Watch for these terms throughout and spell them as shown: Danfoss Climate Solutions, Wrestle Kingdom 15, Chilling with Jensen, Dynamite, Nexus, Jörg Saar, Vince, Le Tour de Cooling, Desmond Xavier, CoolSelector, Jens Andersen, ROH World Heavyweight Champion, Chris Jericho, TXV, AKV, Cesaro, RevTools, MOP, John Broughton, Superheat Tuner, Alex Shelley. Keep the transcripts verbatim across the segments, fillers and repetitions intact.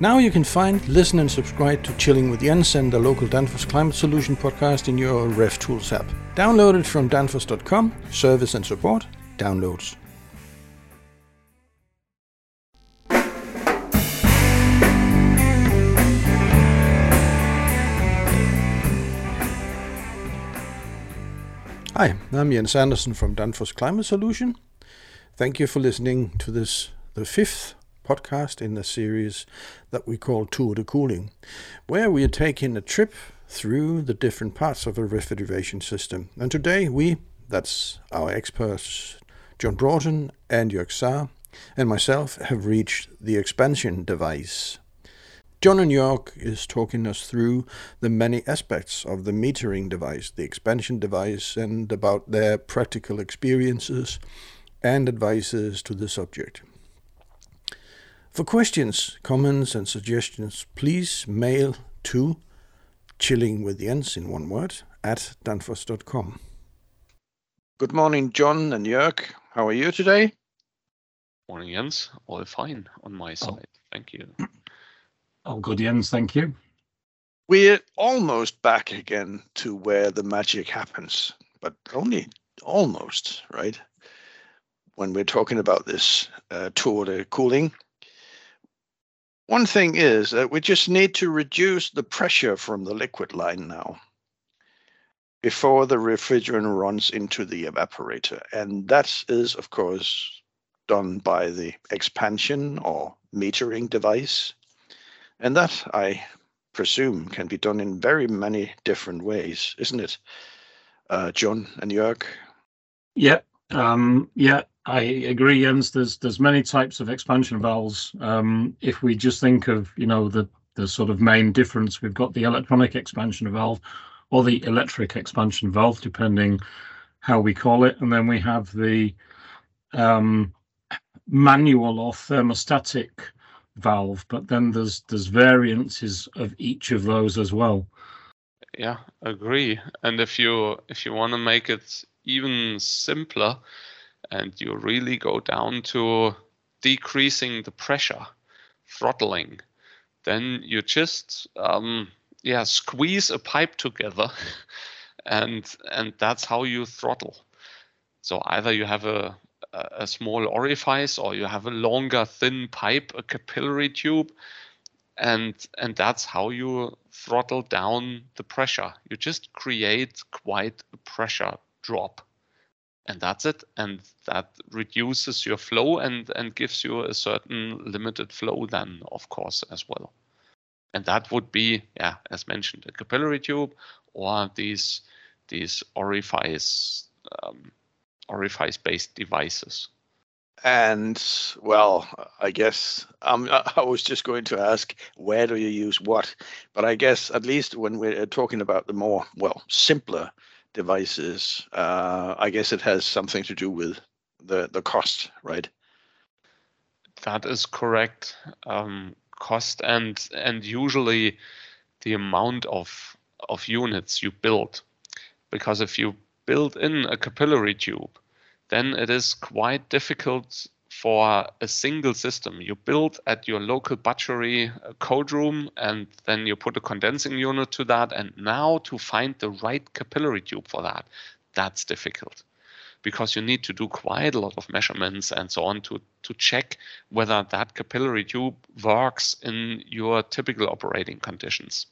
Now you can find, listen and subscribe to Chilling with Jensen, the local Danfoss Climate Solution podcast in your RevTools app. Download it from danfoss dot com, service and support, downloads. Hi, I'm Jens Andersen from Danfoss Climate Solution. Thank you for listening to this, the fifth podcast in the series that we call Tour de Cooling, where we are taking a trip through the different parts of a refrigeration system. And today we, that's our experts John Broughton and Jörg Saar, and myself, have reached the expansion device. John and Jörg is talking us through the many aspects of the metering device, the expansion device, and about their practical experiences and advices to the subject. For questions, comments and suggestions, please mail to chillingwithjens, in one word, at danfoss dot com. Good morning, John and Jörg. How are you today? Morning, Jens. All fine on my side. Oh. Thank you. Oh, good, Jens. Thank you. We're almost back again to where the magic happens, but only almost, right? When we're talking about this uh, Tour de Cooling. One thing is that we just need to reduce the pressure from the liquid line now before the refrigerant runs into the evaporator. And that is, of course, done by the expansion or metering device. And that, I presume, can be done in very many different ways, isn't it, uh, John and Jörg? Yeah, um, yeah, I agree, Jens. There's there's many types of expansion valves. Um, if we just think of, you know, the the sort of main difference, we've got the electronic expansion valve or the electric expansion valve, depending how we call it, and then we have the um, manual or thermostatic valve, but then there's there's variances of each of those as well. Yeah, agree. And if you if you want to make it even simpler, and you really go down to decreasing the pressure, throttling, then you just um, yeah squeeze a pipe together, and and that's how you throttle. So either you have a a small orifice, or you have a longer thin pipe, a capillary tube, and and that's how you throttle down the pressure. You just create quite a pressure drop, and that's it, and that reduces your flow and and gives you a certain limited flow then, of course, as well. And that would be, yeah, as mentioned, a capillary tube or these these orifice um orifice-based devices. And, well, I guess um, I was just going to ask, where do you use what? But I guess at least when we're talking about the more, well, simpler devices, uh, I guess it has something to do with the, the cost, right? That is correct. Um, cost and and usually the amount of of units you build. Because if you build in a capillary tube, then it is quite difficult for a single system. You build at your local butchery a cold room, and then you put a condensing unit to that, and now to find the right capillary tube for that, that's difficult, because you need to do quite a lot of measurements and so on to, to check whether that capillary tube works in your typical operating conditions.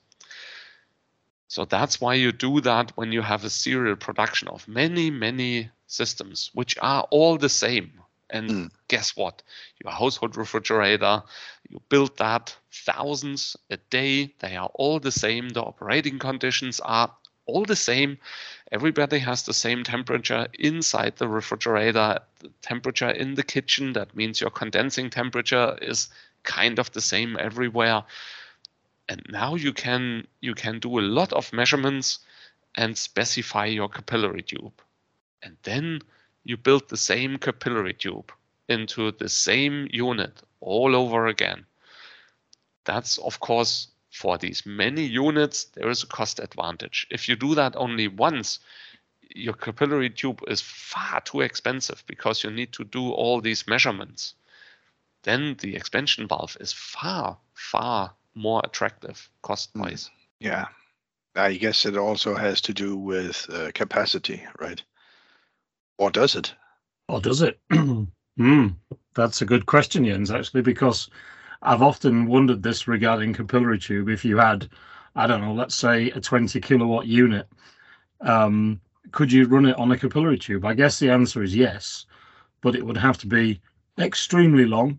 So that's why you do that when you have a serial production of many, many systems, which are all the same. And mm. guess what? Your household refrigerator, you build that thousands a day. They are all the same. The operating conditions are all the same. Everybody has the same temperature inside the refrigerator, the temperature in the kitchen. That means your condensing temperature is kind of the same everywhere. And now you can you can do a lot of measurements and specify your capillary tube. And then you build the same capillary tube into the same unit all over again. That's, of course, for these many units, there is a cost advantage. If you do that only once, your capillary tube is far too expensive because you need to do all these measurements. then the expansion valve is far, far more attractive cost-wise. Yeah, I guess it also has to do with uh, capacity, right? Or does it? Or does it? mm, that's a good question, Jens, actually, because I've often wondered this regarding capillary tube. If you had, I don't know, let's say a twenty kilowatt unit, um, could you run it on a capillary tube? I guess the answer is yes, but it would have to be extremely long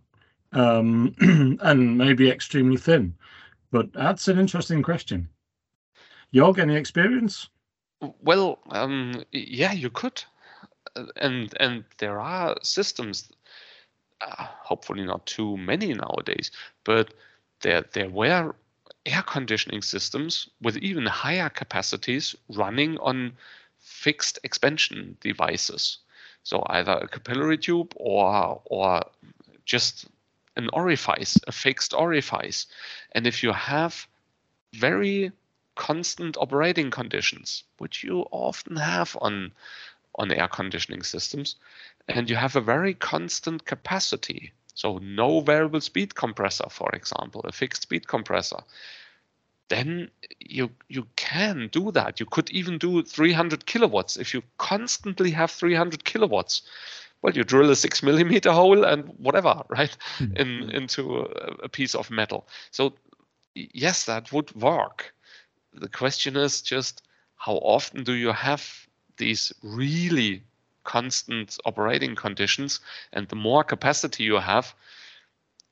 um, and maybe extremely thin. But that's an interesting question. Jörg, any experience? Well, um, yeah, you could. And and there are systems, uh, hopefully not too many nowadays, but there there were air conditioning systems with even higher capacities running on fixed expansion devices. So either a capillary tube or or just an orifice, a fixed orifice. And if you have very constant operating conditions, which you often have on on air conditioning systems, and you have a very constant capacity. So no variable speed compressor, for example, a fixed speed compressor, then you you can do that. You could even do three hundred kilowatts. If you constantly have three hundred kilowatts, well, you drill a six millimeter hole and whatever, right? Mm-hmm. in, into a, a piece of metal. So yes, that would work. The question is just how often do you have these really constant operating conditions, and the more capacity you have,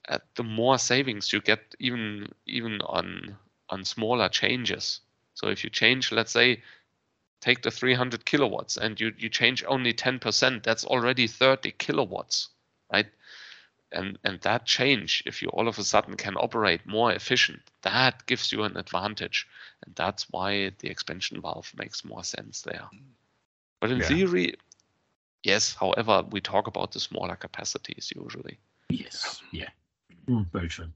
uh, the more savings you get, even even on on smaller changes. So if you change, let's say, take the three hundred kilowatts, and you you change only ten percent, that's already thirty kilowatts, right? And and that change, if you all of a sudden can operate more efficient, that gives you an advantage, and that's why the expansion valve makes more sense there. But in yeah. theory, yes, however, we talk about the smaller capacities usually. Yes, yeah, mm, very true.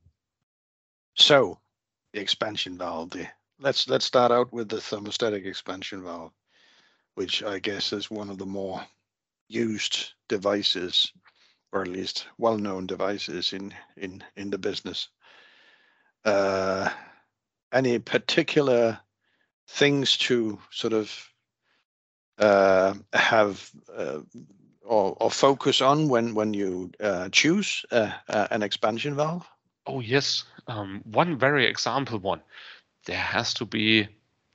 So the expansion valve, the, let's let's start out with the thermostatic expansion valve, which I guess is one of the more used devices, or at least well-known devices in, in, in the business. Uh, any particular things to sort of Uh, have uh, or, or focus on when when you uh, choose uh, uh, an expansion valve? Oh yes, um, one very example one. There has to be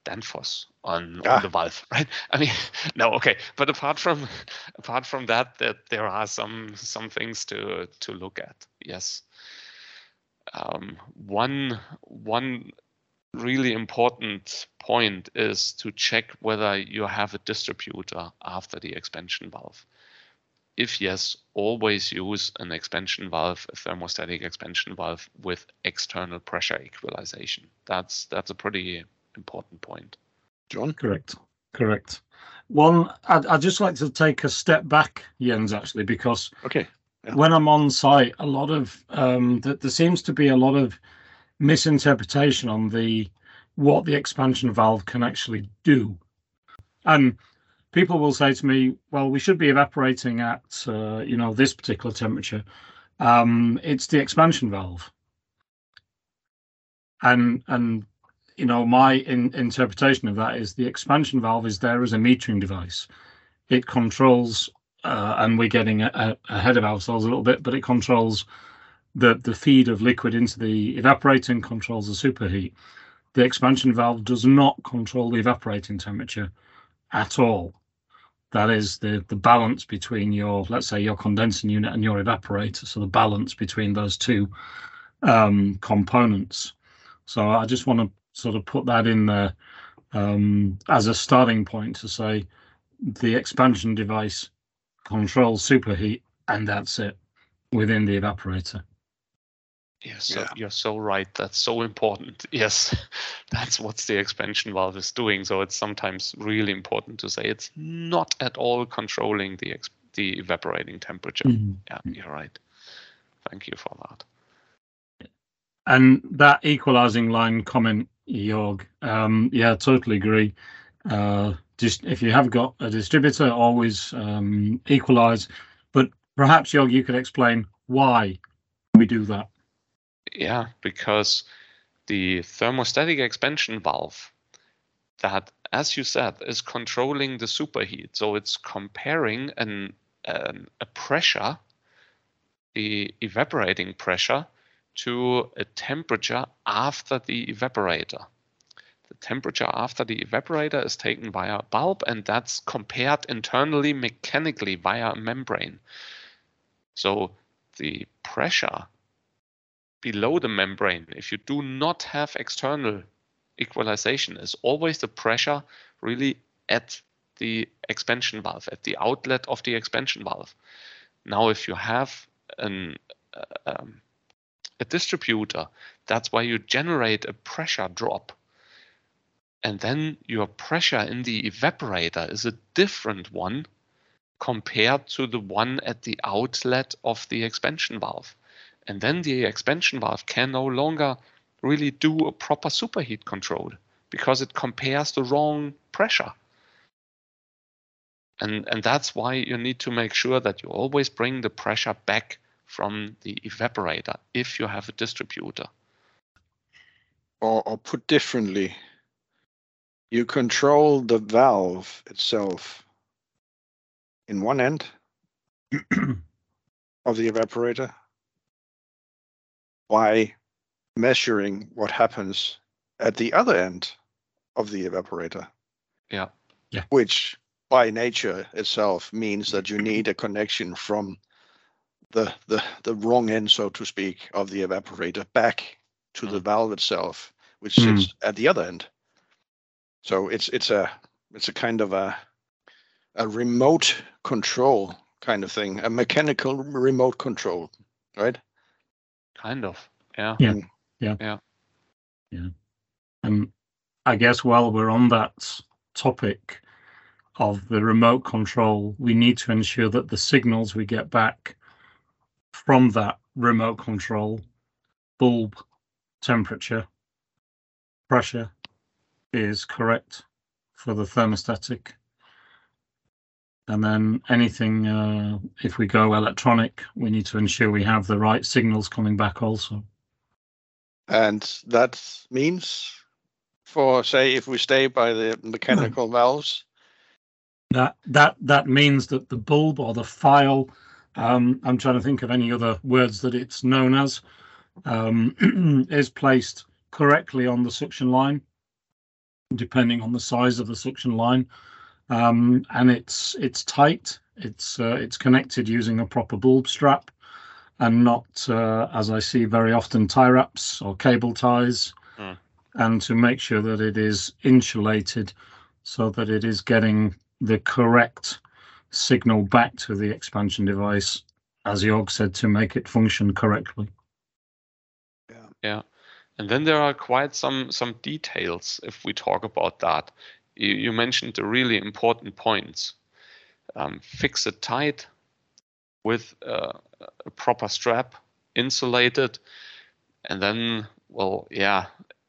Danfoss on, ah. on the valve, right? I mean, no, okay. But apart from apart from that, that there are some some things to to look at. Yes, um, one one. really important point is to check whether you have a distributor after the expansion valve. If yes, always use an expansion valve, a thermostatic expansion valve with external pressure equalization. That's that's a pretty important point. John? Correct. Correct. One, I'd, I'd just like to take a step back, Jens, actually, because okay. yeah. when I'm on site, a lot of um, th- there seems to be a lot of misinterpretation on the what the expansion valve can actually do, and people will say to me, well, we should be evaporating at uh, you know, this particular temperature, um it's the expansion valve, and and you know, my in, interpretation of that is the expansion valve is there as a metering device. It controls uh, and we're getting a, a, ahead of ourselves a little bit, but it controls The, the feed of liquid into the evaporating, controls the superheat. The expansion valve does not control the evaporating temperature at all. That is the, the balance between your, let's say, your condensing unit and your evaporator. So the balance between those two um, components. So I just want to sort of put that in there um, as a starting point to say the expansion device controls superheat, and that's it within the evaporator. Yes, yeah. So you're so right. That's so important. Yes, that's what the expansion valve is doing. So it's sometimes really important to say it's not at all controlling the ex- the evaporating temperature. Mm-hmm. Yeah, you're right. Thank you for that. And that equalizing line comment, Jörg, um, yeah, totally agree. Uh, just if you have got a distributor, always um, equalize. But perhaps, Jörg, you could explain why we do that? Yeah, because the thermostatic expansion valve that, as you said, is controlling the superheat. So it's comparing an, an, a pressure, the evaporating pressure, to a temperature after the evaporator. The temperature after the evaporator is taken via a bulb, and that's compared internally mechanically via a membrane. So the pressure below the membrane, if you do not have external equalization, is always the pressure really at the expansion valve, at the outlet of the expansion valve. Now, if you have an uh, um, a distributor, that's why you generate a pressure drop. And then your pressure in the evaporator is a different one compared to the one at the outlet of the expansion valve. And then the expansion valve can no longer really do a proper superheat control because it compares the wrong pressure. And, and that's why you need to make sure that you always bring the pressure back from the evaporator if you have a distributor. Or, or put differently, you control the valve itself in one end of the evaporator by measuring what happens at the other end of the evaporator. Yeah. Yeah. Which by nature itself means that you need a connection from The, the the wrong end, so to speak, of the evaporator back to the valve itself, which mm. sits at the other end. So it's it's a it's a kind of a a remote control kind of thing, a mechanical remote control, right? Kind of, yeah, yeah, yeah, yeah. yeah. And I guess while we're on that topic of the remote control, we need to ensure that the signals we get back from that remote control, bulb temperature, pressure, is correct for the thermostatic. And then anything, uh, if we go electronic, we need to ensure we have the right signals coming back also. And that means, for say, if we stay by the mechanical valves? That, that, that means that the bulb or the file, Um, I'm trying to think of any other words that it's known as, um, is placed correctly on the suction line, depending on the size of the suction line, um, and it's it's tight. It's uh, it's connected using a proper bulb strap, and not uh, as I see very often, tie wraps or cable ties, mm. and to make sure that it is insulated, so that it is getting the correct signal back to the expansion device, as Jörg said, to make it function correctly. Yeah, yeah. And then there are quite some some details if we talk about that. You, you mentioned the really important points. Um, fix it tight with uh, a proper strap, insulated, and then, well, yeah,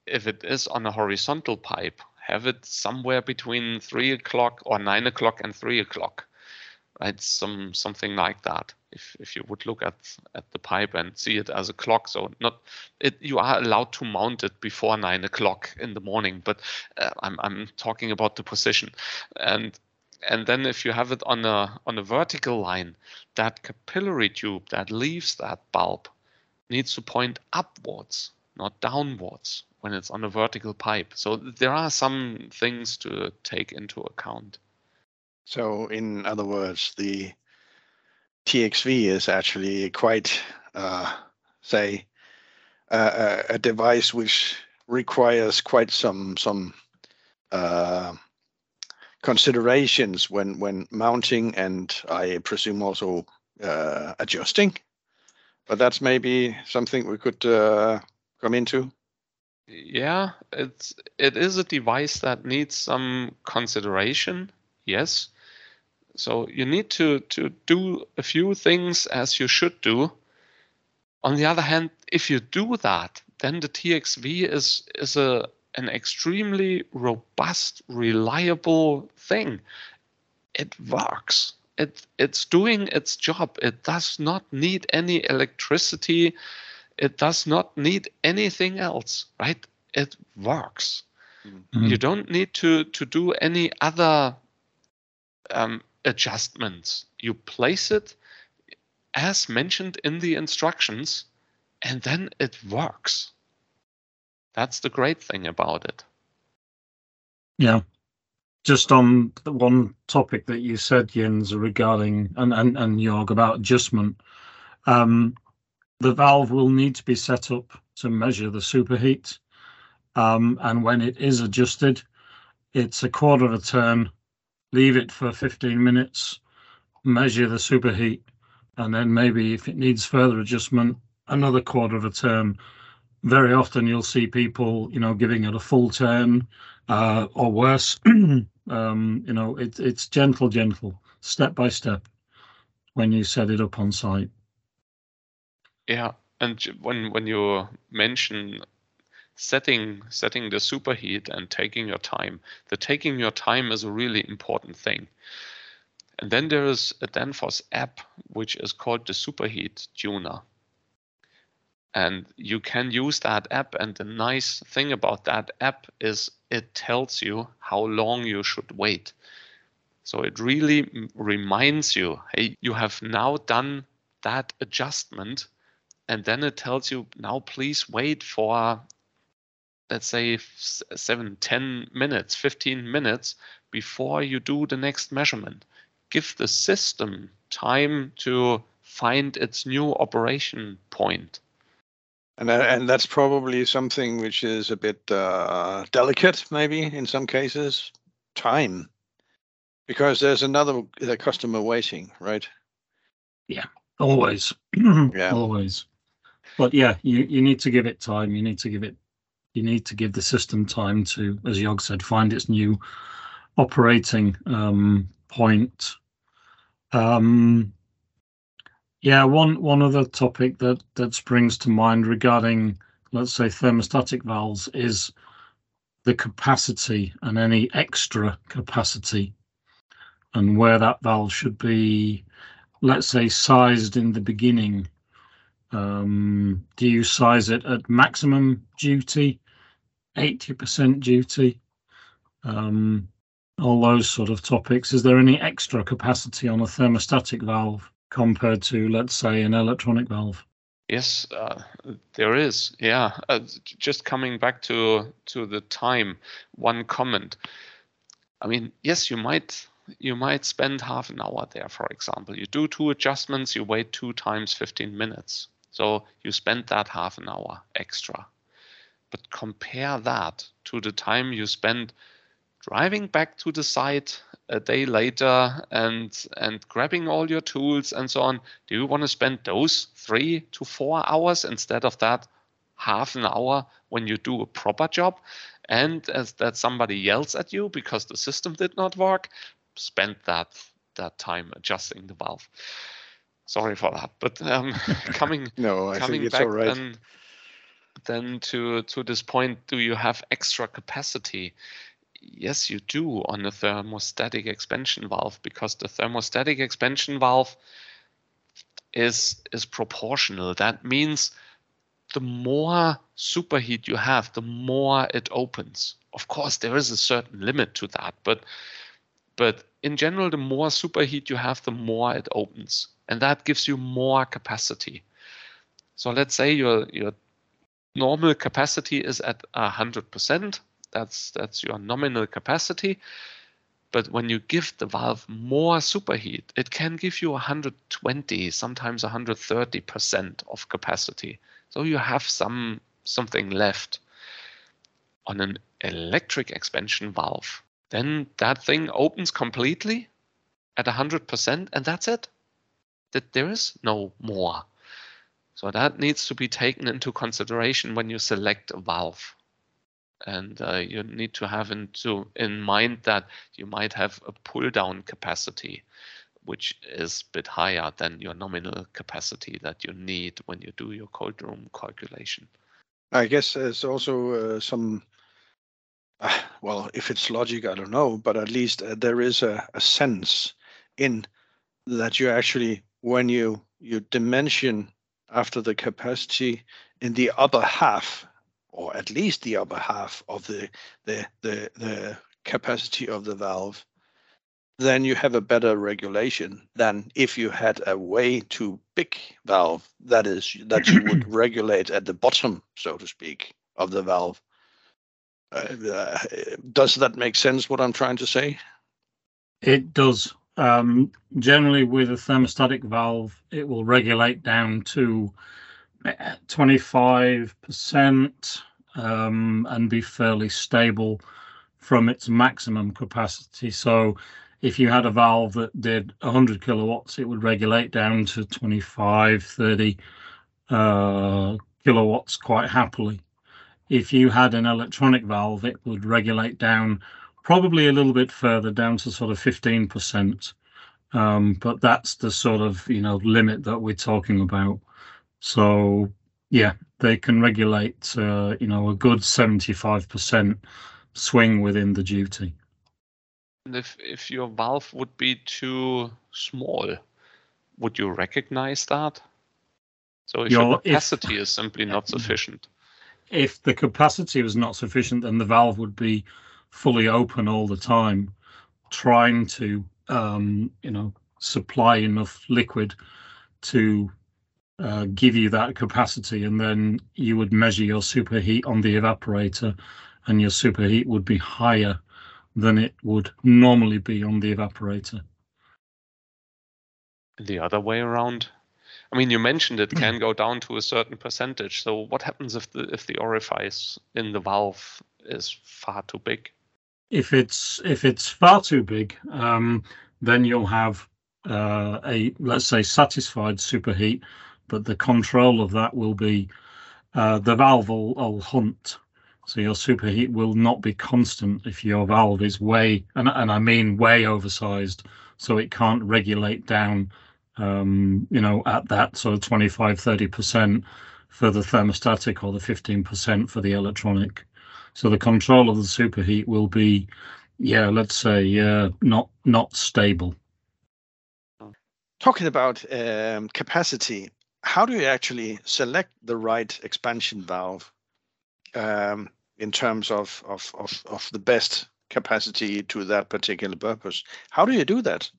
if it is on a horizontal pipe, have it somewhere between three o'clock or nine o'clock and three o'clock. Right, some something like that. If if you would look at at the pipe and see it as a clock, so not it. You are allowed to mount it before nine o'clock in the morning, but uh, I'm I'm talking about the position, and and then if you have it on a on a vertical line, that capillary tube that leaves that bulb needs to point upwards, not downwards, when it's on a vertical pipe. So there are some things to take into account. So, in other words, the T X V is actually quite, uh, say, uh, a device which requires quite some some uh, considerations when when mounting and I presume also uh, adjusting. But that's maybe something we could uh, come into. Yeah, it's it is a device that needs some consideration. Yes. So you need to, to do a few things as you should do. On the other hand, if you do that, then the T X V is, is a, an extremely robust, reliable thing. It works. it it's doing its job. It does not need any electricity. It does not need anything else, right? It works. Mm-hmm. You don't need to to do any other um, adjustments. You place it as mentioned in the instructions, and then it works. That's the great thing about it. Yeah. Just on the one topic that you said, Jens, regarding and and and Jörg about adjustment, um, the valve will need to be set up to measure the superheat, um, and when it is adjusted, it's a quarter of a turn. Leave it for fifteen minutes, measure the superheat, and then maybe if it needs further adjustment, another quarter of a turn. Very often you'll see people, you know, giving it a full turn. Uh, or worse, um, you know, it, it's gentle, gentle, step by step when you set it up on site. Yeah, and when when you mention setting setting the superheat and taking your time, the taking your time is a really important thing. And then there is a Danfoss app which is called the Superheat Tuner. And you can use that app, and the nice thing about that app is it tells you how long you should wait. So it really reminds you, hey, you have now done that adjustment, and then it tells you, now please wait for, let's say, seven, ten minutes, fifteen minutes before you do the next measurement. Give the system time to find its new operation point. And, and that's probably something which is a bit uh, delicate, maybe, in some cases, time. Because there's another the customer waiting, right? Yeah, always. Yeah. Always. But yeah, you, you need to give it time. You need to give it, you need to give the system time to, as Jörg said, find its new operating um, point. Um, Yeah, one one other topic that that springs to mind regarding, let's say, thermostatic valves is the capacity and any extra capacity and where that valve should be, let's say, sized in the beginning. Um, do you size it at maximum duty, eighty percent duty, um, all those sort of topics? Is there any extra capacity on a thermostatic valve compared to, let's say, an electronic valve? Yes, uh, there is. Yeah, uh, just coming back to to the time, one comment. I mean, yes, you might you might spend half an hour there, for example. You do two adjustments, you wait two times fifteen minutes. So you spend that half an hour extra. But compare that to the time you spend driving back to the site a day later and and grabbing all your tools and so on. Do you want to spend those three to four hours instead of that half an hour when you do a proper job? And as that somebody yells at you because the system did not work, spend that that time adjusting the valve. Sorry for that, but um, coming no, I coming think back it's all right. then, then to to this point, do you have extra capacity? Yes, you do on a thermostatic expansion valve, because the thermostatic expansion valve is is proportional. That means the more superheat you have, the more it opens. Of course, there is a certain limit to that, but but in general, the more superheat you have, the more it opens, and that gives you more capacity. So let's say your your normal capacity is at one hundred percent. That's that's your nominal capacity. But when you give the valve more superheat, it can give you one hundred twenty, sometimes one hundred thirty percent of capacity. So you have some something left. On an electric expansion valve, then that thing opens completely at one hundred percent, and that's it. That there is no more. So that needs to be taken into consideration when you select a valve. And uh, you need to have into in mind that you might have a pull-down capacity, which is a bit higher than your nominal capacity that you need when you do your cold room calculation. I guess there's also uh, some, uh, well, if it's logic, I don't know, but at least uh, there is a, a sense in that you actually, when you, you dimension after the capacity in the upper half, or at least the upper half of the the the, the capacity of the valve, then you have a better regulation than if you had a way too big valve, that is, that you would regulate at the bottom, so to speak, of the valve. Uh, uh, does that make sense, what I'm trying to say? It does. Um, generally, with a thermostatic valve, it will regulate down to twenty-five percent um, and be fairly stable from its maximum capacity. So if you had a valve that did one hundred kilowatts, it would regulate down to twenty-five, thirty uh, kilowatts quite happily. If you had an electronic valve, it would regulate down probably a little bit further, down to sort of fifteen percent. Um, but that's the sort of, you know, limit that we're talking about. So, yeah, they can regulate, uh, you know, a good seventy-five percent swing within the duty. And if, if your valve would be too small, would you recognize that? So if your, your capacity if, is simply not sufficient. If the capacity was not sufficient, then the valve would be fully open all the time, trying to, um, you know, supply enough liquid to uh, give you that capacity. And then you would measure your superheat on the evaporator, and your superheat would be higher than it would normally be on the evaporator. The other way around? I mean, you mentioned it can go down to a certain percentage. So what happens if the if the orifice in the valve is far too big? If it's if it's far too big, um, then you'll have uh, a, let's say, satisfied superheat, but the control of that will be uh, the valve will, will hunt. So your superheat will not be constant if your valve is way, and, and I mean way oversized, so it can't regulate down, um, you know, at that sort of twenty-five, thirty percent for the thermostatic or the fifteen percent for the electronic. So the control of the superheat will be, yeah, let's say, uh, not not stable. Talking about um, capacity, how do you actually select the right expansion valve um, in terms of, of, of, of the best capacity to that particular purpose? How do you do that?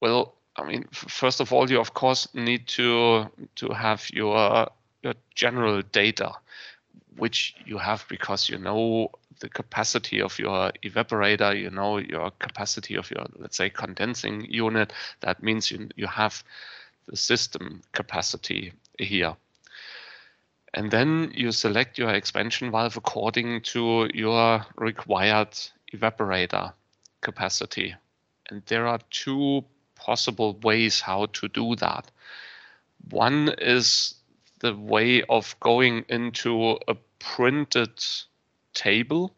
Well, I mean, first of all, you, of course, need to to have your your general data, which you have because you know the capacity of your evaporator, you know your capacity of your, let's say, condensing unit. That means you, you have the system capacity here. And then you select your expansion valve according to your required evaporator capacity. And there are two possible ways how to do that. One is the way of going into a printed table,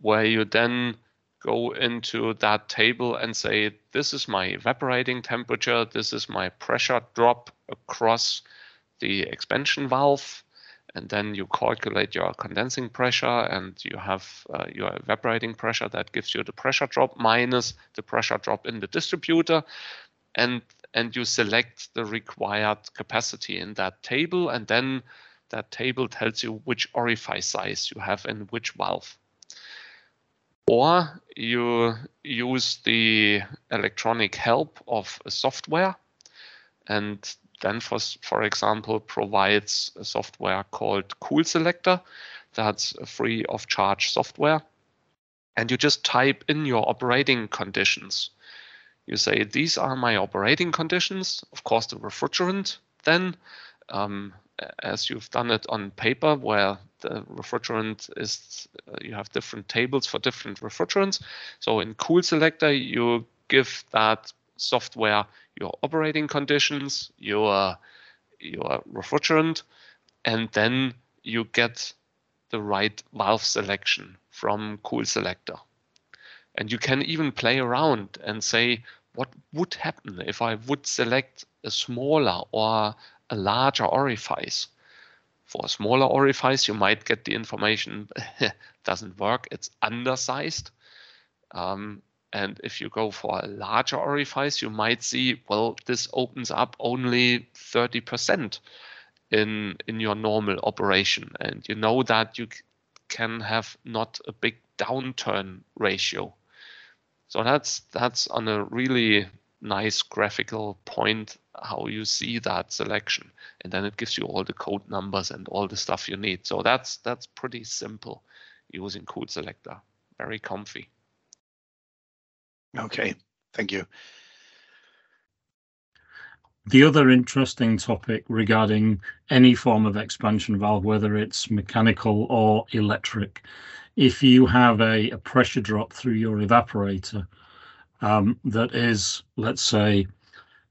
where you then go into that table and say, this is my evaporating temperature, this is my pressure drop across the expansion valve, and then you calculate your condensing pressure, and you have uh, your evaporating pressure. That gives you the pressure drop minus the pressure drop in the distributor, and and you select the required capacity in that table, and then that table tells you which orifice size you have in which valve. Or you use the electronic help of a software, and Danfoss, for example, provides a software called CoolSelector. That's a free of charge software, and you just type in your operating conditions. You say, these are my operating conditions, of course, the refrigerant then, um, as you've done it on paper, where the refrigerant is, uh, you have different tables for different refrigerants. So in CoolSelector, you give that software your operating conditions, your, your refrigerant, and then you get the right valve selection from CoolSelector. And you can even play around and say, what would happen if I would select a smaller or a larger orifice? For a smaller orifice, you might get the information doesn't work, it's undersized. Um, And if you go for a larger orifice, you might see, well, this opens up only thirty percent in in your normal operation. And you know that you can have not a big downturn ratio. So that's that's on a really nice graphical point how you see that selection, and then it gives you all the code numbers and all the stuff you need. So that's that's pretty simple using CoolSelector. Very comfy. Okay, thank you. The other interesting topic regarding any form of expansion valve, whether it's mechanical or electric, if you have a, a pressure drop through your evaporator um, that is, let's say,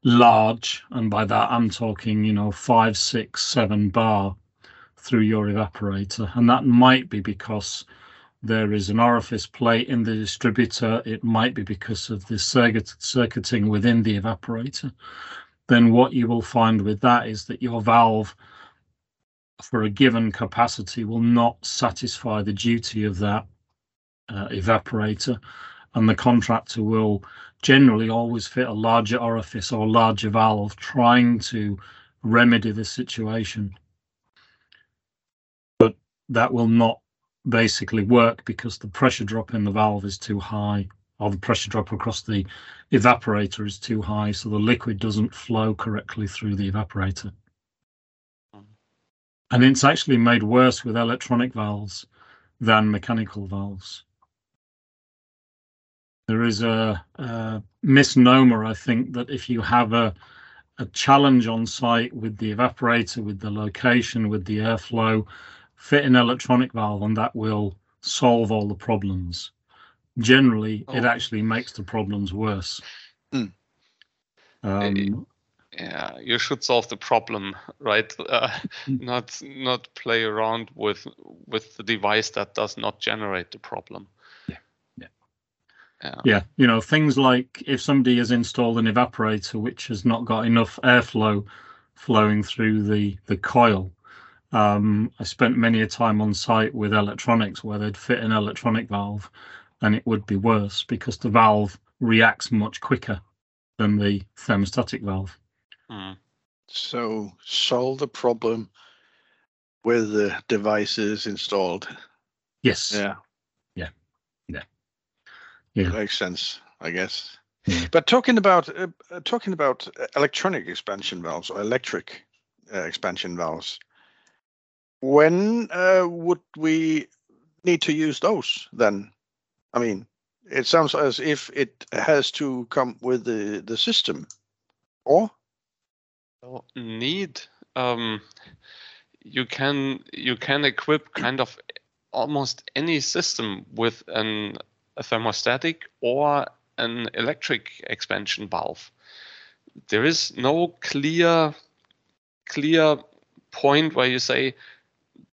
large, and by that I'm talking, you know, five, six, seven bar through your evaporator, and that might be because there is an orifice plate in the distributor, it might be because of the circuit circuiting within the evaporator, then what you will find with that is that your valve for a given capacity will not satisfy the duty of that uh, evaporator, and the contractor will generally always fit a larger orifice or larger valve trying to remedy the situation. But that will not basically work because the pressure drop in the valve is too high, or the pressure drop across the evaporator is too high, so the liquid doesn't flow correctly through the evaporator. And it's actually made worse with electronic valves than mechanical valves. There is a, a misnomer, I think, that if you have a, a challenge on site with the evaporator, with the location, with the airflow, fit an electronic valve and that will solve all the problems. Generally, oh. it actually makes the problems worse. Mm. Um, yeah, you should solve the problem, right? Uh, not not play around with with the device that does not generate the problem. Yeah, yeah, yeah. yeah. You know, things like if somebody has installed an evaporator which has not got enough airflow flowing through the the coil. Um, I spent many a time on site with electronics where they'd fit an electronic valve. And it would be worse because the valve reacts much quicker than the thermostatic valve. Mm. So solve the problem with the devices installed. Yes. Yeah. Yeah. Yeah. Yeah. Makes sense, I guess. Yeah. But talking about uh, talking about electronic expansion valves or electric uh, expansion valves, when uh, would we need to use those then? I mean, it sounds as if it has to come with the, the system, or? Oh, need. Um, you can you can equip kind of almost any system with an, a thermostatic or an electric expansion valve. There is no clear, clear point where you say,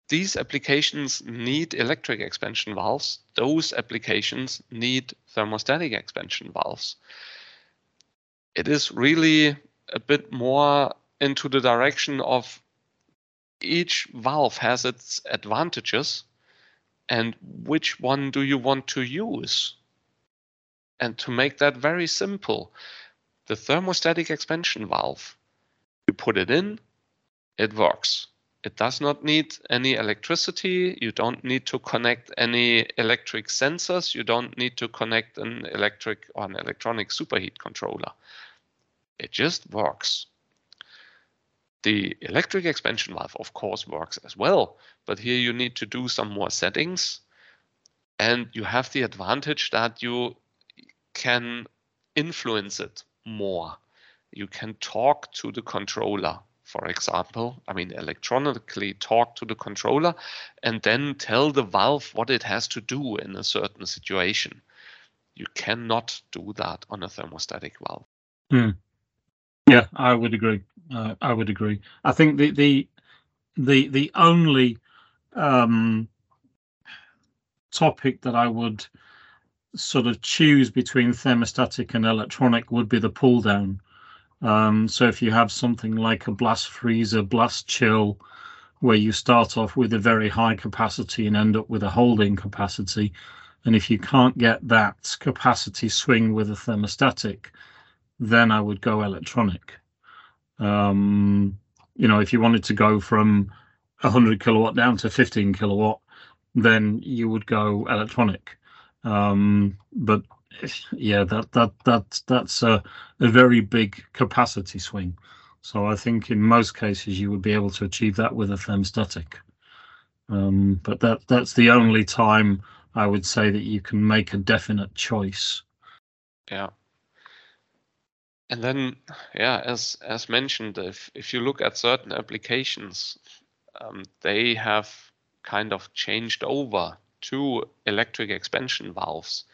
these applications need electric expansion valves. Those applications need thermostatic expansion valves. It is really a bit more into the direction of each valve has its advantages and which one do you want to use? And to make that very simple, the thermostatic expansion valve, you put it in, it works. It does not need any electricity. You don't need to connect any electric sensors. You don't need to connect an electric or an electronic superheat controller. It just works. The electric expansion valve, of course, works as well. But here you need to do some more settings. And you have the advantage that you can influence it more. You can talk to the controller. For example, I mean, electronically talk to the controller and then tell the valve what it has to do in a certain situation. You cannot do that on a thermostatic valve. Mm. Yeah, I would agree. Uh, I would agree. I think the the the the only um, topic that I would sort of choose between thermostatic and electronic would be the pull down. Um, so if you have something like a blast freezer, blast chill, where you start off with a very high capacity and end up with a holding capacity, And if you can't get that capacity swing with a thermostatic, then I would go electronic. Um, you know, if you wanted to go from one hundred kilowatt down to fifteen kilowatt, then you would go electronic. Um, but yeah, that that that that's a, a very big capacity swing. So I think in most cases you would be able to achieve that with a thermostatic. Um, but that that's the only time I would say that you can make a definite choice. Yeah. And then, yeah, as as mentioned, if if you look at certain applications, um, they have kind of changed over to electric expansion valves,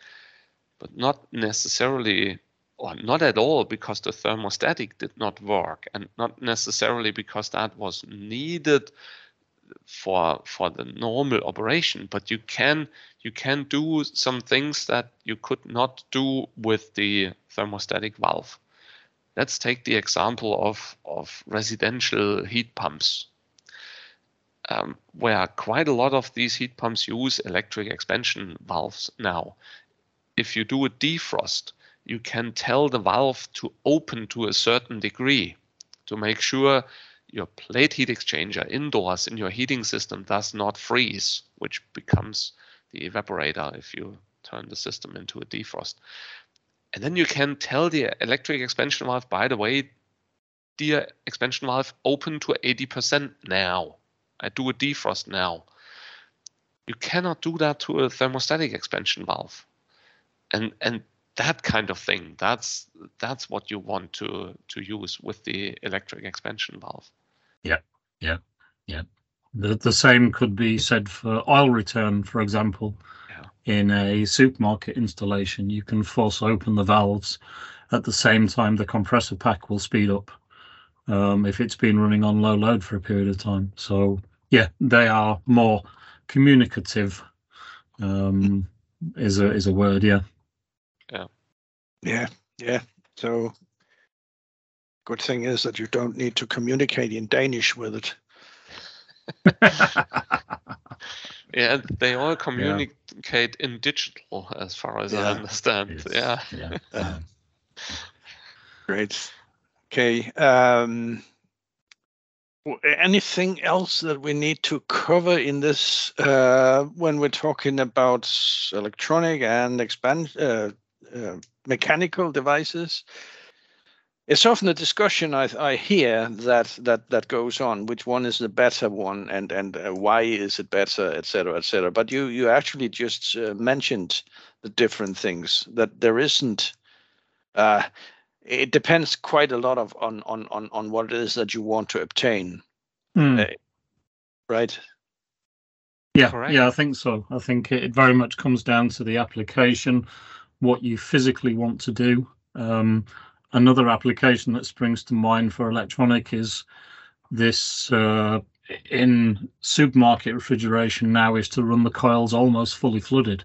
but not necessarily, or not at all, because the thermostatic did not work, and not necessarily because that was needed for for the normal operation. But you can you can do some things that you could not do with the thermostatic valve. Let's take the example of of residential heat pumps, um, where quite a lot of these heat pumps use electric expansion valves now. If you do a defrost, you can tell the valve to open to a certain degree to make sure your plate heat exchanger indoors in your heating system does not freeze, which becomes the evaporator if you turn the system into a defrost. And then you can tell the electric expansion valve, by the way, dear expansion valve, open to eighty percent now. I do a defrost now. You cannot do that to a thermostatic expansion valve. And and that kind of thing, that's that's what you want to to use with the electric expansion valve. Yeah, yeah, yeah. The, the same could be said for oil return, for example. Yeah. In a supermarket installation, you can force open the valves. At the same time, the compressor pack will speed up um, if it's been running on low load for a period of time. So, yeah, they are more communicative, um, is a, is a word, yeah. Yeah, yeah, yeah. So, good thing is that you don't need to communicate in Danish with it. Yeah, they all communicate yeah. in digital, as far as yeah. I understand. Yes. Yeah. yeah. Um, great. Okay. Um, anything else that we need to cover in this uh, when we're talking about electronic and expand? Uh, Uh, mechanical devices. It's often a discussion I, I hear that that that goes on. Which one is the better one, and and uh, why is it better, et cetera, et cetera. But you you actually just uh, mentioned the different things that there isn't. Uh, it depends quite a lot of on on on on what it is that you want to obtain, mm. uh, right? Yeah, correct. Yeah, I think so. I think it very much comes down to the application, what you physically want to do. Um, another application that springs to mind for electronic is this uh, in supermarket refrigeration now is to run the coils almost fully flooded,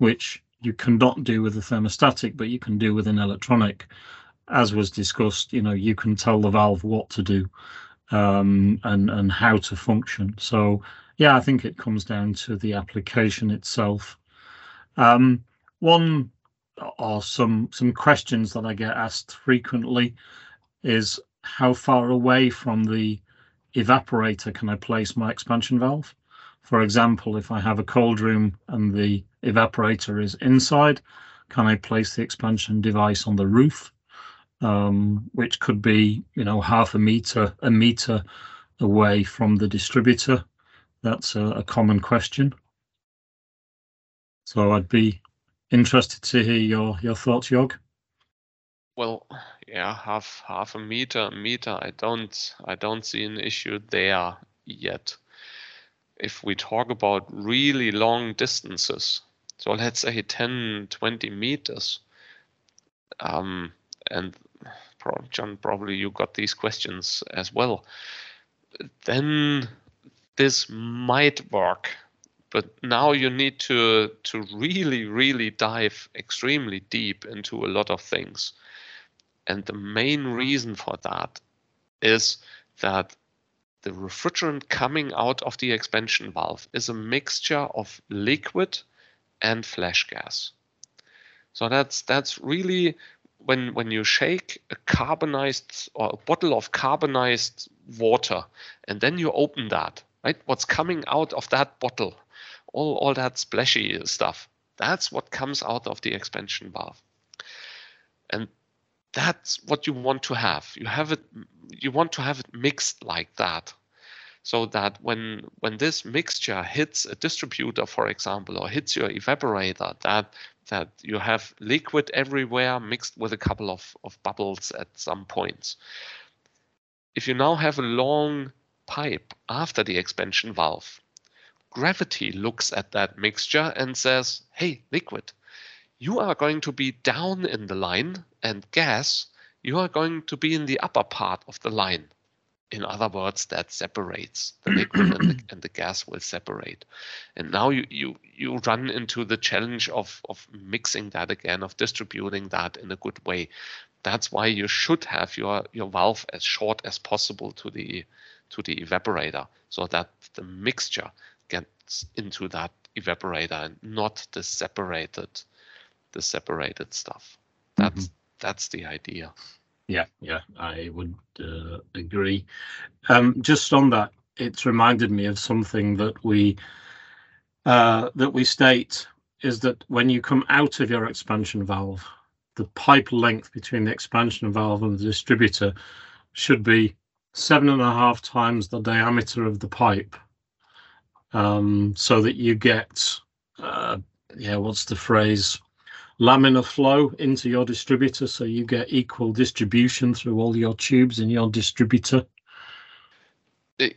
which you cannot do with a thermostatic, but you can do with an electronic. As was discussed, you know, you can tell the valve what to do um, and, and how to function. So yeah, I think it comes down to the application itself. Um, one or some some questions that I get asked frequently is how far away from the evaporator can I place my expansion valve? For example, if I have a cold room and the evaporator is inside, can I place the expansion device on the roof, um, which could be, you know, half a meter, a meter away from the distributor? That's a, a common question. So I'd be interested to hear your your thoughts, Jörg. Well, yeah, half half a meter, a meter. I don't I don't see an issue there yet. If we talk about really long distances, so let's say ten, twenty meters, um, and pro John, probably you got these questions as well. Then this might work. But now you need to to really, really dive extremely deep into a lot of things. And the main reason for that is that the refrigerant coming out of the expansion valve is a mixture of liquid and flash gas. So that's that's really when when you shake a carbonized or a bottle of carbonized water and then you open that, right? What's coming out of that bottle, all all that splashy stuff, that's what comes out of the expansion valve. And that's what you want to have. You have it. You want to have it mixed like that, so that when when this mixture hits a distributor, for example, or hits your evaporator, that that you have liquid everywhere mixed with a couple of of bubbles at some points. If you now have a long pipe after the expansion valve, gravity looks at that mixture and says, "Hey, liquid, you are going to be down in the line, and gas, you are going to be in the upper part of the line." In other words, that separates. The liquid and, the, and the gas will separate. And now you you you run into the challenge of, of mixing that again, of distributing that in a good way. That's why you should have your, your valve as short as possible to the to the evaporator, so that the mixture gets into that evaporator and not the separated the separated stuff. That's mm-hmm. that's the idea. Yeah, yeah, I would uh, agree. Um, just on that, it's reminded me of something that we uh, that we state is that when you come out of your expansion valve, the pipe length between the expansion valve and the distributor should be seven and a half times the diameter of the pipe, um, so that you get uh, yeah, what's the phrase? laminar flow into your distributor, so you get equal distribution through all your tubes in your distributor.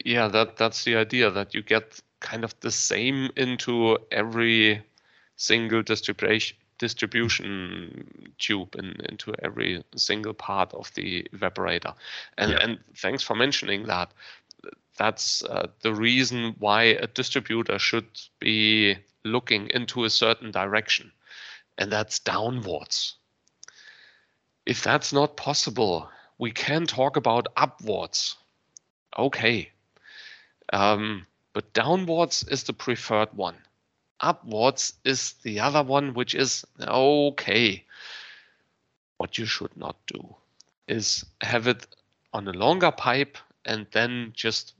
Yeah, that that's the idea, that you get kind of the same into every single distribution distribution tube and into every single part of the evaporator. And yeah. and thanks for mentioning that. That's uh, the reason why a distributor should be looking into a certain direction. And that's downwards. If that's not possible, we can talk about upwards. Okay. Um, but downwards is the preferred one. Upwards is the other one, which is okay. What you should not do is have it on a longer pipe and then just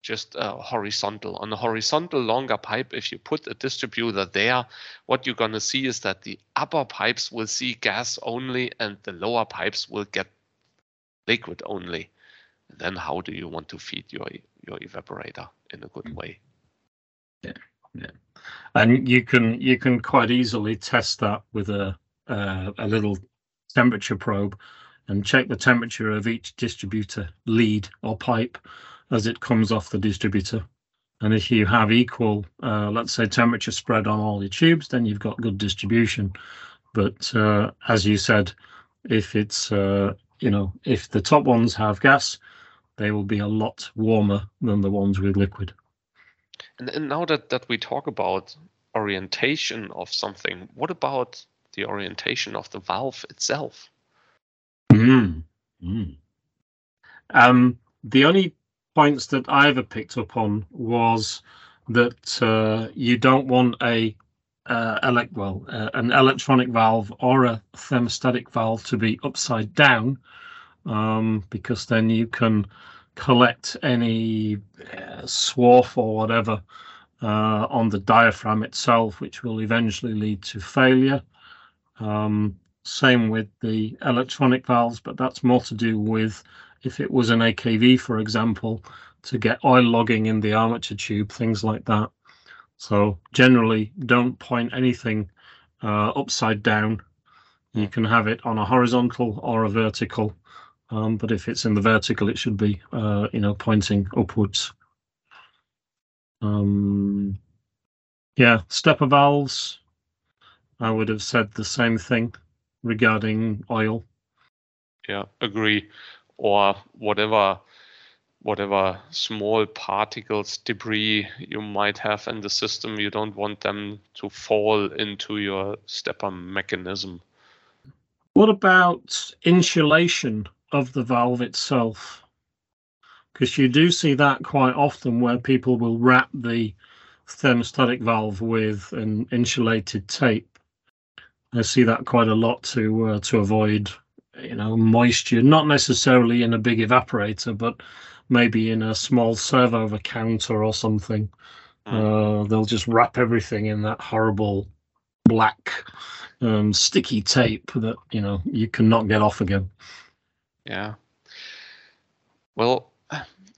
just uh, horizontal. On a horizontal longer pipe, if you put a distributor there, what you're going to see is that the upper pipes will see gas only and the lower pipes will get liquid only. And then how do you want to feed your your evaporator in a good way? Yeah, yeah. And you can you can quite easily test that with a uh, a little temperature probe and check the temperature of each distributor lead or pipe as it comes off the distributor. And if you have equal, uh, let's say, temperature spread on all your tubes, then you've got good distribution. But uh, as you said, if it's, uh, you know, if the top ones have gas, they will be a lot warmer than the ones with liquid. And, and now that, that we talk about orientation of something, what about the orientation of the valve itself? Mm. Mm. Um, the only points that I ever picked up on was that uh, you don't want a uh, elect well uh, an electronic valve or a thermostatic valve to be upside down, um, because then you can collect any uh, swarf or whatever uh, on the diaphragm itself, which will eventually lead to failure. Um, same with the electronic valves, but that's more to do with if it was an A K V, for example, to get oil logging in the armature tube, things like that. So generally, don't point anything uh, upside down. You can have it on a horizontal or a vertical, um, but if it's in the vertical, it should be, uh, you know, pointing upwards. Um, yeah, stepper valves. I would have said the same thing regarding oil. Yeah, agree. Or whatever whatever small particles, debris you might have in the system, you don't want them to fall into your stepper mechanism. What about insulation of the valve itself? Because you do see that quite often, where people will wrap the thermostatic valve with an insulated tape. I see that quite a lot to uh, to avoid, you know, moisture, not necessarily in a big evaporator, but maybe in a small servo of a counter or something. Uh, they'll just wrap everything in that horrible black um, sticky tape that, you know, you cannot get off again. Yeah. Well,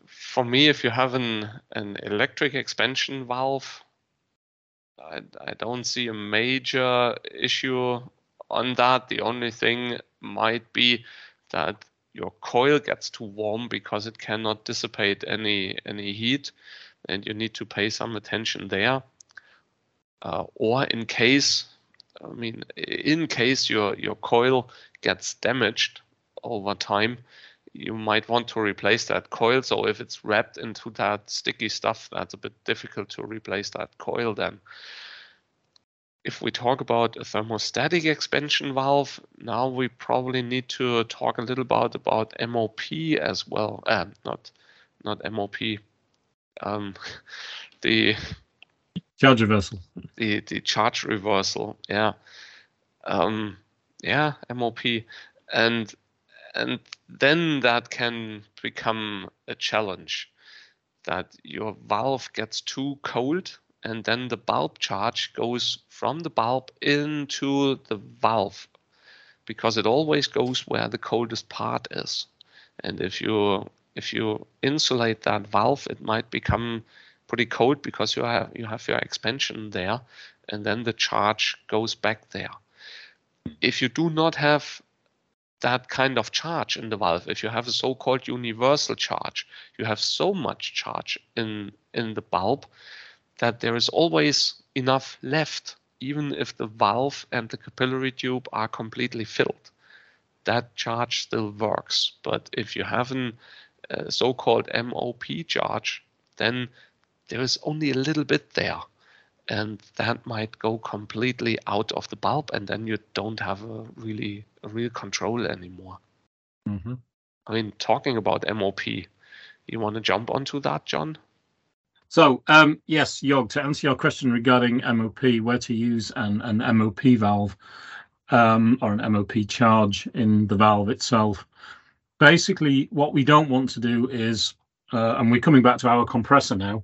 for me, if you have an, an electric expansion valve, I, I don't see a major issue on that. The only thing might be that your coil gets too warm because it cannot dissipate any any heat, and you need to pay some attention there. Uh, or in case, I mean, in case your your coil gets damaged over time, you might want to replace that coil. So if it's wrapped into that sticky stuff, that's a bit difficult to replace that coil then. If we talk about a thermostatic expansion valve, now we probably need to talk a little about, about M O P as well. Uh, not not M O P. Um, the charge reversal. The, the charge reversal, yeah. Um, yeah, M O P. And And then that can become a challenge, that your valve gets too cold and then the bulb charge goes from the bulb into the valve, because it always goes where the coldest part is. And if you if you insulate that valve, it might become pretty cold because you have you have your expansion there, and then the charge goes back there. If you do not have that kind of charge in the valve, if you have a so-called universal charge, you have so much charge in in the bulb that there is always enough left, even if the valve and the capillary tube are completely filled. That charge still works. But if you have a uh, so-called M O P charge, then there is only a little bit there, and that might go completely out of the bulb, and then you don't have a really a real control anymore. Mm-hmm. I mean, talking about M O P, you want to jump onto that, John? So um, yes, Jörg, to answer your question regarding M O P, where to use an, an M O P valve um, or an M O P charge in the valve itself. Basically, what we don't want to do is, uh, and we're coming back to our compressor now,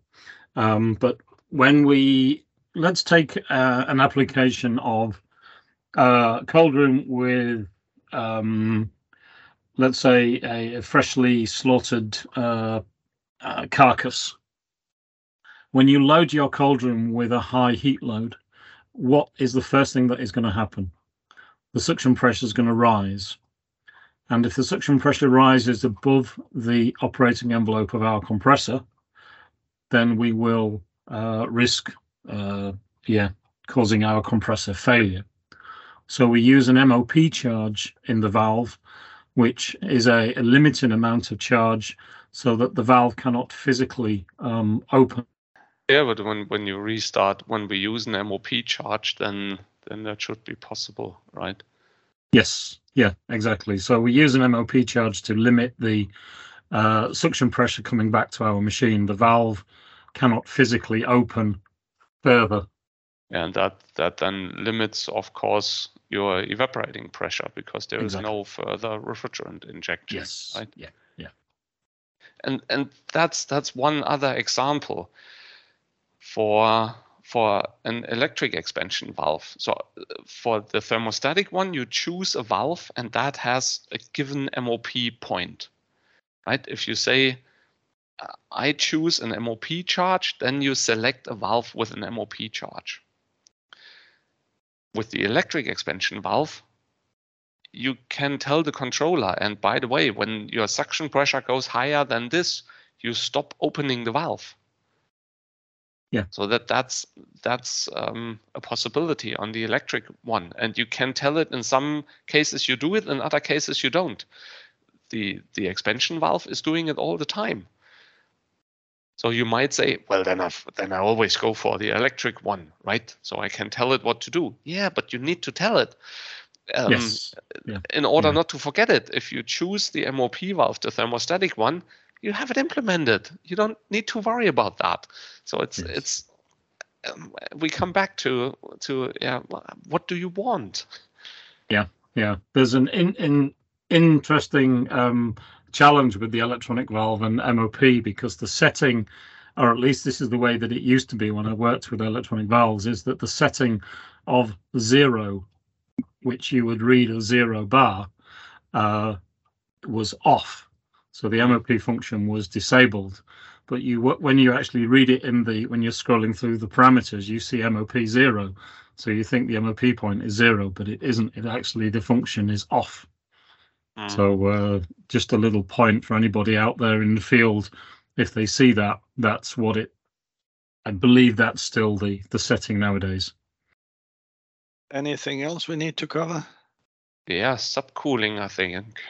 um, but when we Let's take uh, an application of uh, cold room with, um, let's say, a, a freshly slaughtered uh, uh, carcass. When you load your cold room with a high heat load, what is the first thing that is going to happen? The suction pressure is going to rise. And if the suction pressure rises above the operating envelope of our compressor, then we will uh, risk Uh, yeah, causing our compressor failure. So we use an M O P charge in the valve, which is a, a limited amount of charge so that the valve cannot physically um, open. Yeah, but when, when you restart, when we use an M O P charge, then, then that should be possible, right? Yes, yeah, exactly. So we use an M O P charge to limit the uh, suction pressure coming back to our machine. The valve cannot physically open further, and that that then limits, of course, your evaporating pressure, because there exactly. is no further refrigerant injection. Yes. Right? Yeah. Yeah. And and that's that's one other example for for an electric expansion valve. So for the thermostatic one, you choose a valve, and that has a given M O P point, right? If you say, I choose an M O P charge, then you select a valve with an M O P charge. With the electric expansion valve, you can tell the controller, and by the way, when your suction pressure goes higher than this, you stop opening the valve. Yeah. So that that's that's um, a possibility on the electric one, and you can tell it. In some cases you do it, in other cases you don't. The the expansion valve is doing it all the time. So you might say, well, then, I've, then I always go for the electric one, right? So I can tell it what to do. Yeah, but you need to tell it um, yes. yeah. in order yeah. not to forget it. If you choose the M O P valve, the thermostatic one, you have it implemented. You don't need to worry about that. So it's yes. it's um, we come back to to yeah, what do you want? Yeah, yeah. There's an in, in interesting um, challenge with the electronic valve and M O P, because the setting, or at least this is the way that it used to be when I worked with electronic valves, is that the setting of zero, which you would read as zero bar, uh, was off. So the M O P function was disabled. But you, when you actually read it in the, when you're scrolling through the parameters, you see M O P zero. So you think the M O P point is zero, but it isn't. It actually, the function is off. Mm. So uh, just a little point for anybody out there in the field, if they see that, that's what it, I believe that's still the, the setting nowadays. Anything else we need to cover? Yeah, subcooling, I think.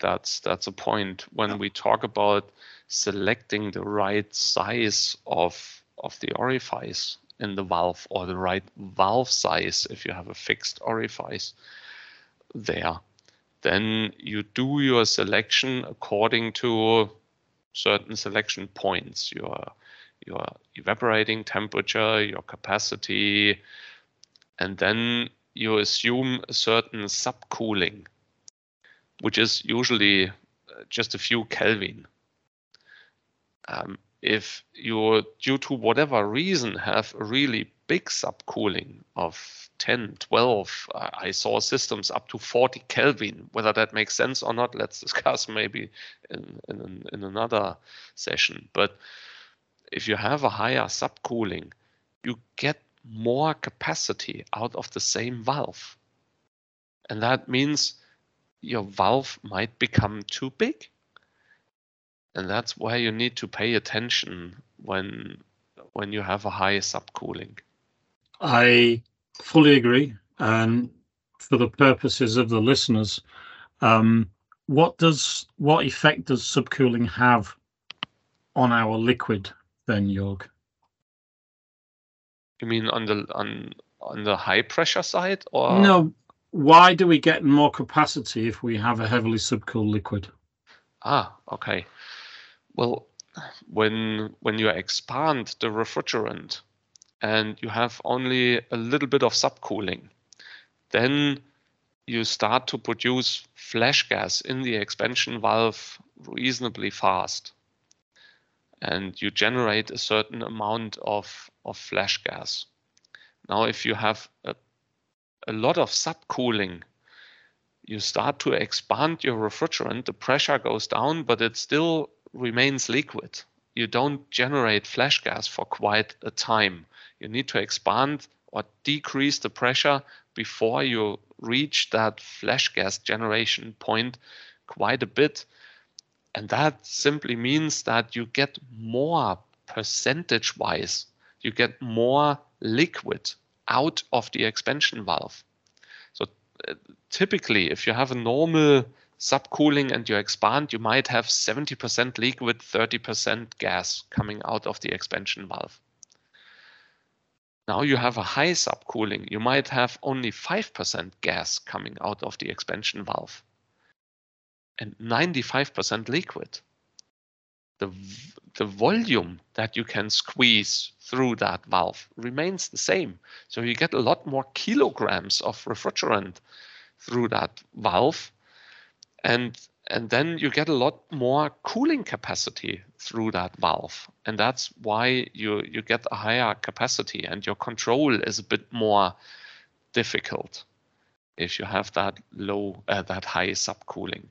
That's that's a point when yeah. we talk about selecting the right size of of the orifice in the valve, or the right valve size if you have a fixed orifice there. Then you do your selection according to certain selection points, your your evaporating temperature, your capacity, and then you assume a certain subcooling, which is usually just a few Kelvin. Um, if you, due to whatever reason, have a really big subcooling of ten, twelve, uh, I saw systems up to forty Kelvin. Whether that makes sense or not, let's discuss maybe in, in, in another session. But if you have a higher subcooling, you get more capacity out of the same valve. And that means your valve might become too big. And that's why you need to pay attention when when you have a high subcooling. I fully agree. And for the purposes of the listeners, um, what does what effect does subcooling have on our liquid then, Jörg? You mean on the on on the high pressure side, or no? Why do we get more capacity if we have a heavily subcooled liquid? Ah, okay. Well, when when you expand the refrigerant and you have only a little bit of subcooling, then you start to produce flash gas in the expansion valve reasonably fast. And you generate a certain amount of, of flash gas. Now, if you have a, a lot of subcooling, you start to expand your refrigerant, the pressure goes down, but it still remains liquid. You don't generate flash gas for quite a time. You need to expand or decrease the pressure before you reach that flash gas generation point quite a bit. And that simply means that you get more percentage-wise, you get more liquid out of the expansion valve. So uh, typically, if you have a normal subcooling and you expand, you might have seventy percent liquid, thirty percent gas coming out of the expansion valve. Now you have a high subcooling, you might have only five percent gas coming out of the expansion valve and ninety-five percent liquid. The, the volume that you can squeeze through that valve remains the same. So you get a lot more kilograms of refrigerant through that valve. And, and then you get a lot more cooling capacity through that valve. And that's why you, you get a higher capacity, and your control is a bit more difficult if you have that low, uh, that high subcooling.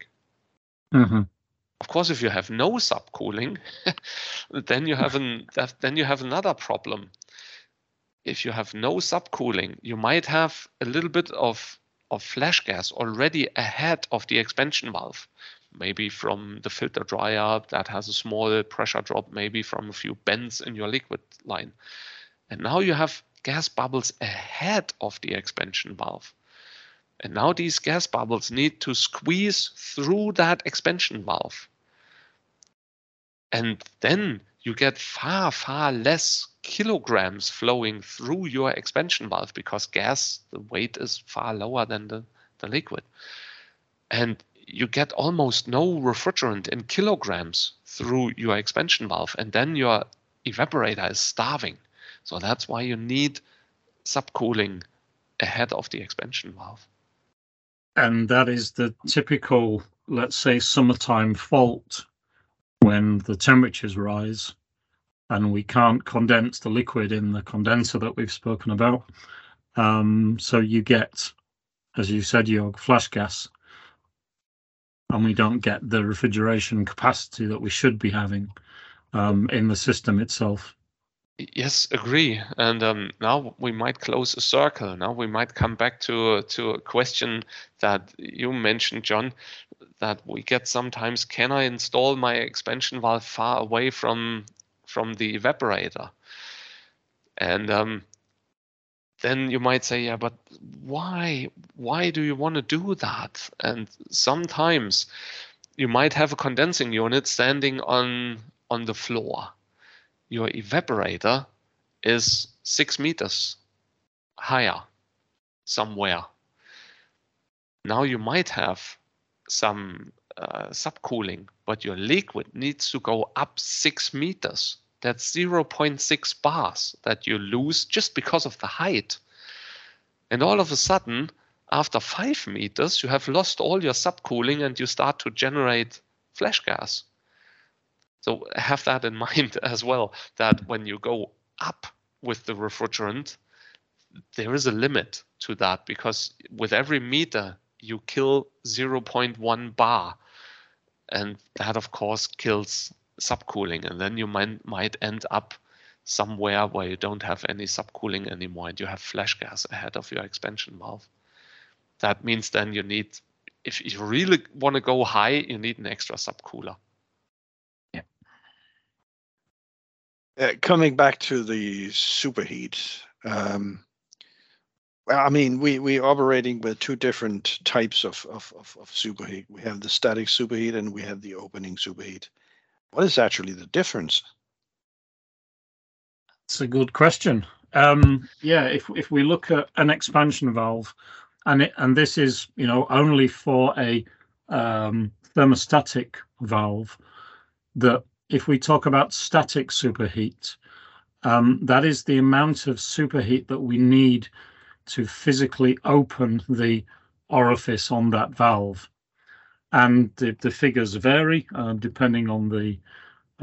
Mm-hmm. Of course, if you have no subcooling, then you have an, then you have another problem. If you have no subcooling, you might have a little bit of of flash gas already ahead of the expansion valve, maybe from the filter dryer that has a small pressure drop, maybe from a few bends in your liquid line. And now you have gas bubbles ahead of the expansion valve. And now these gas bubbles need to squeeze through that expansion valve. And then you get far, far less kilograms flowing through your expansion valve, because gas, the weight is far lower than the, the liquid. And you get almost no refrigerant in kilograms through your expansion valve. And then your evaporator is starving. So that's why you need subcooling ahead of the expansion valve. And that is the typical, let's say, summertime fault when the temperatures rise and we can't condense the liquid in the condenser that we've spoken about. Um, so you get, as you said, Jörg, flash gas, and we don't get the refrigeration capacity that we should be having um, in the system itself. Yes, agree. And um, now we might close a circle. Now we might come back to to a question that you mentioned, John, that we get sometimes: can I install my expansion valve far away from from the evaporator? And um, then you might say, yeah, but why? Why do you want to do that? And sometimes you might have a condensing unit standing on on the floor. Your evaporator is six meters higher somewhere. Now you might have some uh, subcooling, but your liquid needs to go up six meters. That's zero point six bars that you lose just because of the height. And all of a sudden, after five meters, you have lost all your subcooling and you start to generate flash gas. So have that in mind as well, that when you go up with the refrigerant, there is a limit to that, because with every meter you kill zero point one bar, and that of course kills subcooling, and then you might might end up somewhere where you don't have any subcooling anymore and you have flash gas ahead of your expansion valve. That means then you need, if you really want to go high, you need an extra subcooler. Uh, coming back to the superheat, um, I mean, we we're operating with two different types of, of, of, of superheat. We have the static superheat and we have the opening superheat. What is actually the difference? That's a good question. Um, yeah, if if we look at an expansion valve, and it, and this is, you know, only for a um, thermostatic valve, that if we talk about static superheat, um, that is the amount of superheat that we need to physically open the orifice on that valve. And the, the figures vary uh, depending on the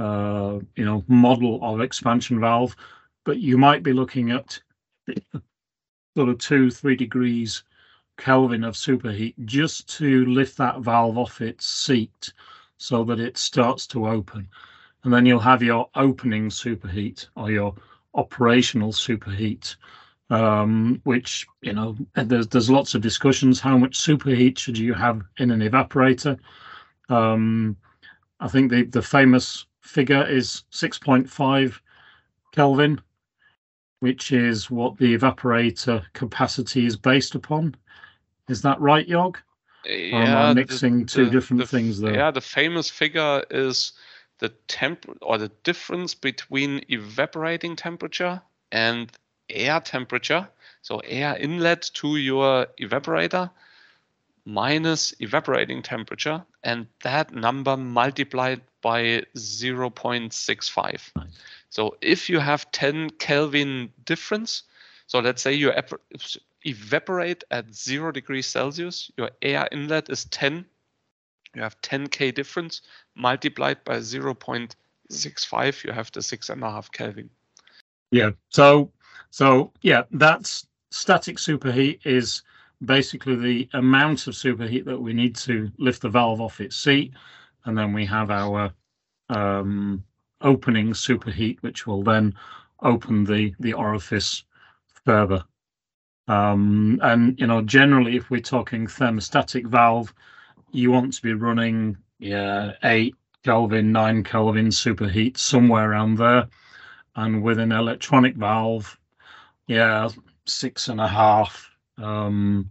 uh, you know, model of expansion valve, but you might be looking at sort of two, three degrees Kelvin of superheat just to lift that valve off its seat so that it starts to open. And then you'll have your opening superheat or your operational superheat, um, which, you know, there's, there's lots of discussions. How much superheat should you have in an evaporator? Um, I think the, the famous figure is six point five Kelvin, which is what the evaporator capacity is based upon. Is that right, Jörg? Yeah, I'm mixing the, two the, different the, things there. Yeah, the famous figure is the temp or the difference between evaporating temperature and air temperature, so air inlet to your evaporator minus evaporating temperature, and that number multiplied by zero point six five. Nice. So if you have ten Kelvin difference, so let's say you evaporate at zero degrees Celsius, your air inlet is ten. You have ten K difference multiplied by zero point six five. You have the six and a half Kelvin. Yeah. So, so yeah, that's static superheat is basically the amount of superheat that we need to lift the valve off its seat, and then we have our um, opening superheat, which will then open the the orifice further. Um, and you know, generally, if we're talking thermostatic valve, you want to be running, yeah, eight Kelvin, nine Kelvin superheat, somewhere around there. And with an electronic valve, yeah, six and a half um,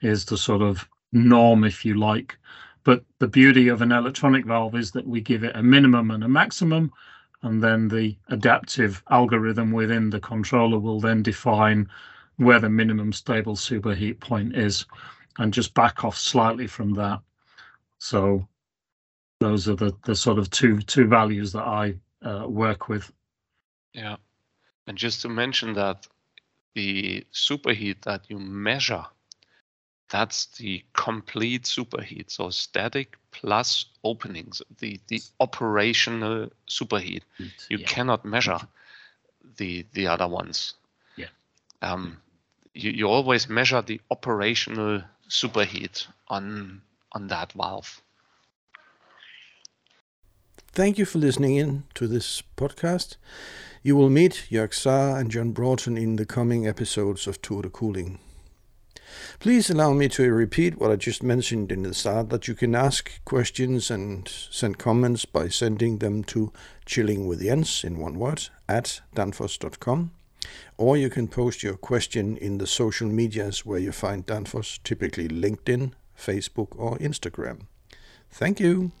is the sort of norm, if you like. But the beauty of an electronic valve is that we give it a minimum and a maximum, and then the adaptive algorithm within the controller will then define where the minimum stable superheat point is, and just back off slightly from that. So those are the, the sort of two two values that I uh, work with. Yeah, And just to mention that the superheat that you measure, that's the complete superheat. So static plus openings, the, the operational superheat. You yeah. cannot measure the the other ones. Yeah. Um, you, you always measure the operational superheat on on that valve. Thank you for listening in to this podcast. You will meet Jörg Saar and John Broughton in the coming episodes of Tour de Cooling. Please allow me to repeat what I just mentioned in the start, that you can ask questions and send comments by sending them to chillingwithjens, in one word, at danfoss dot com, or you can post your question in the social medias where you find Danfoss, typically LinkedIn, Facebook or Instagram. Thank you.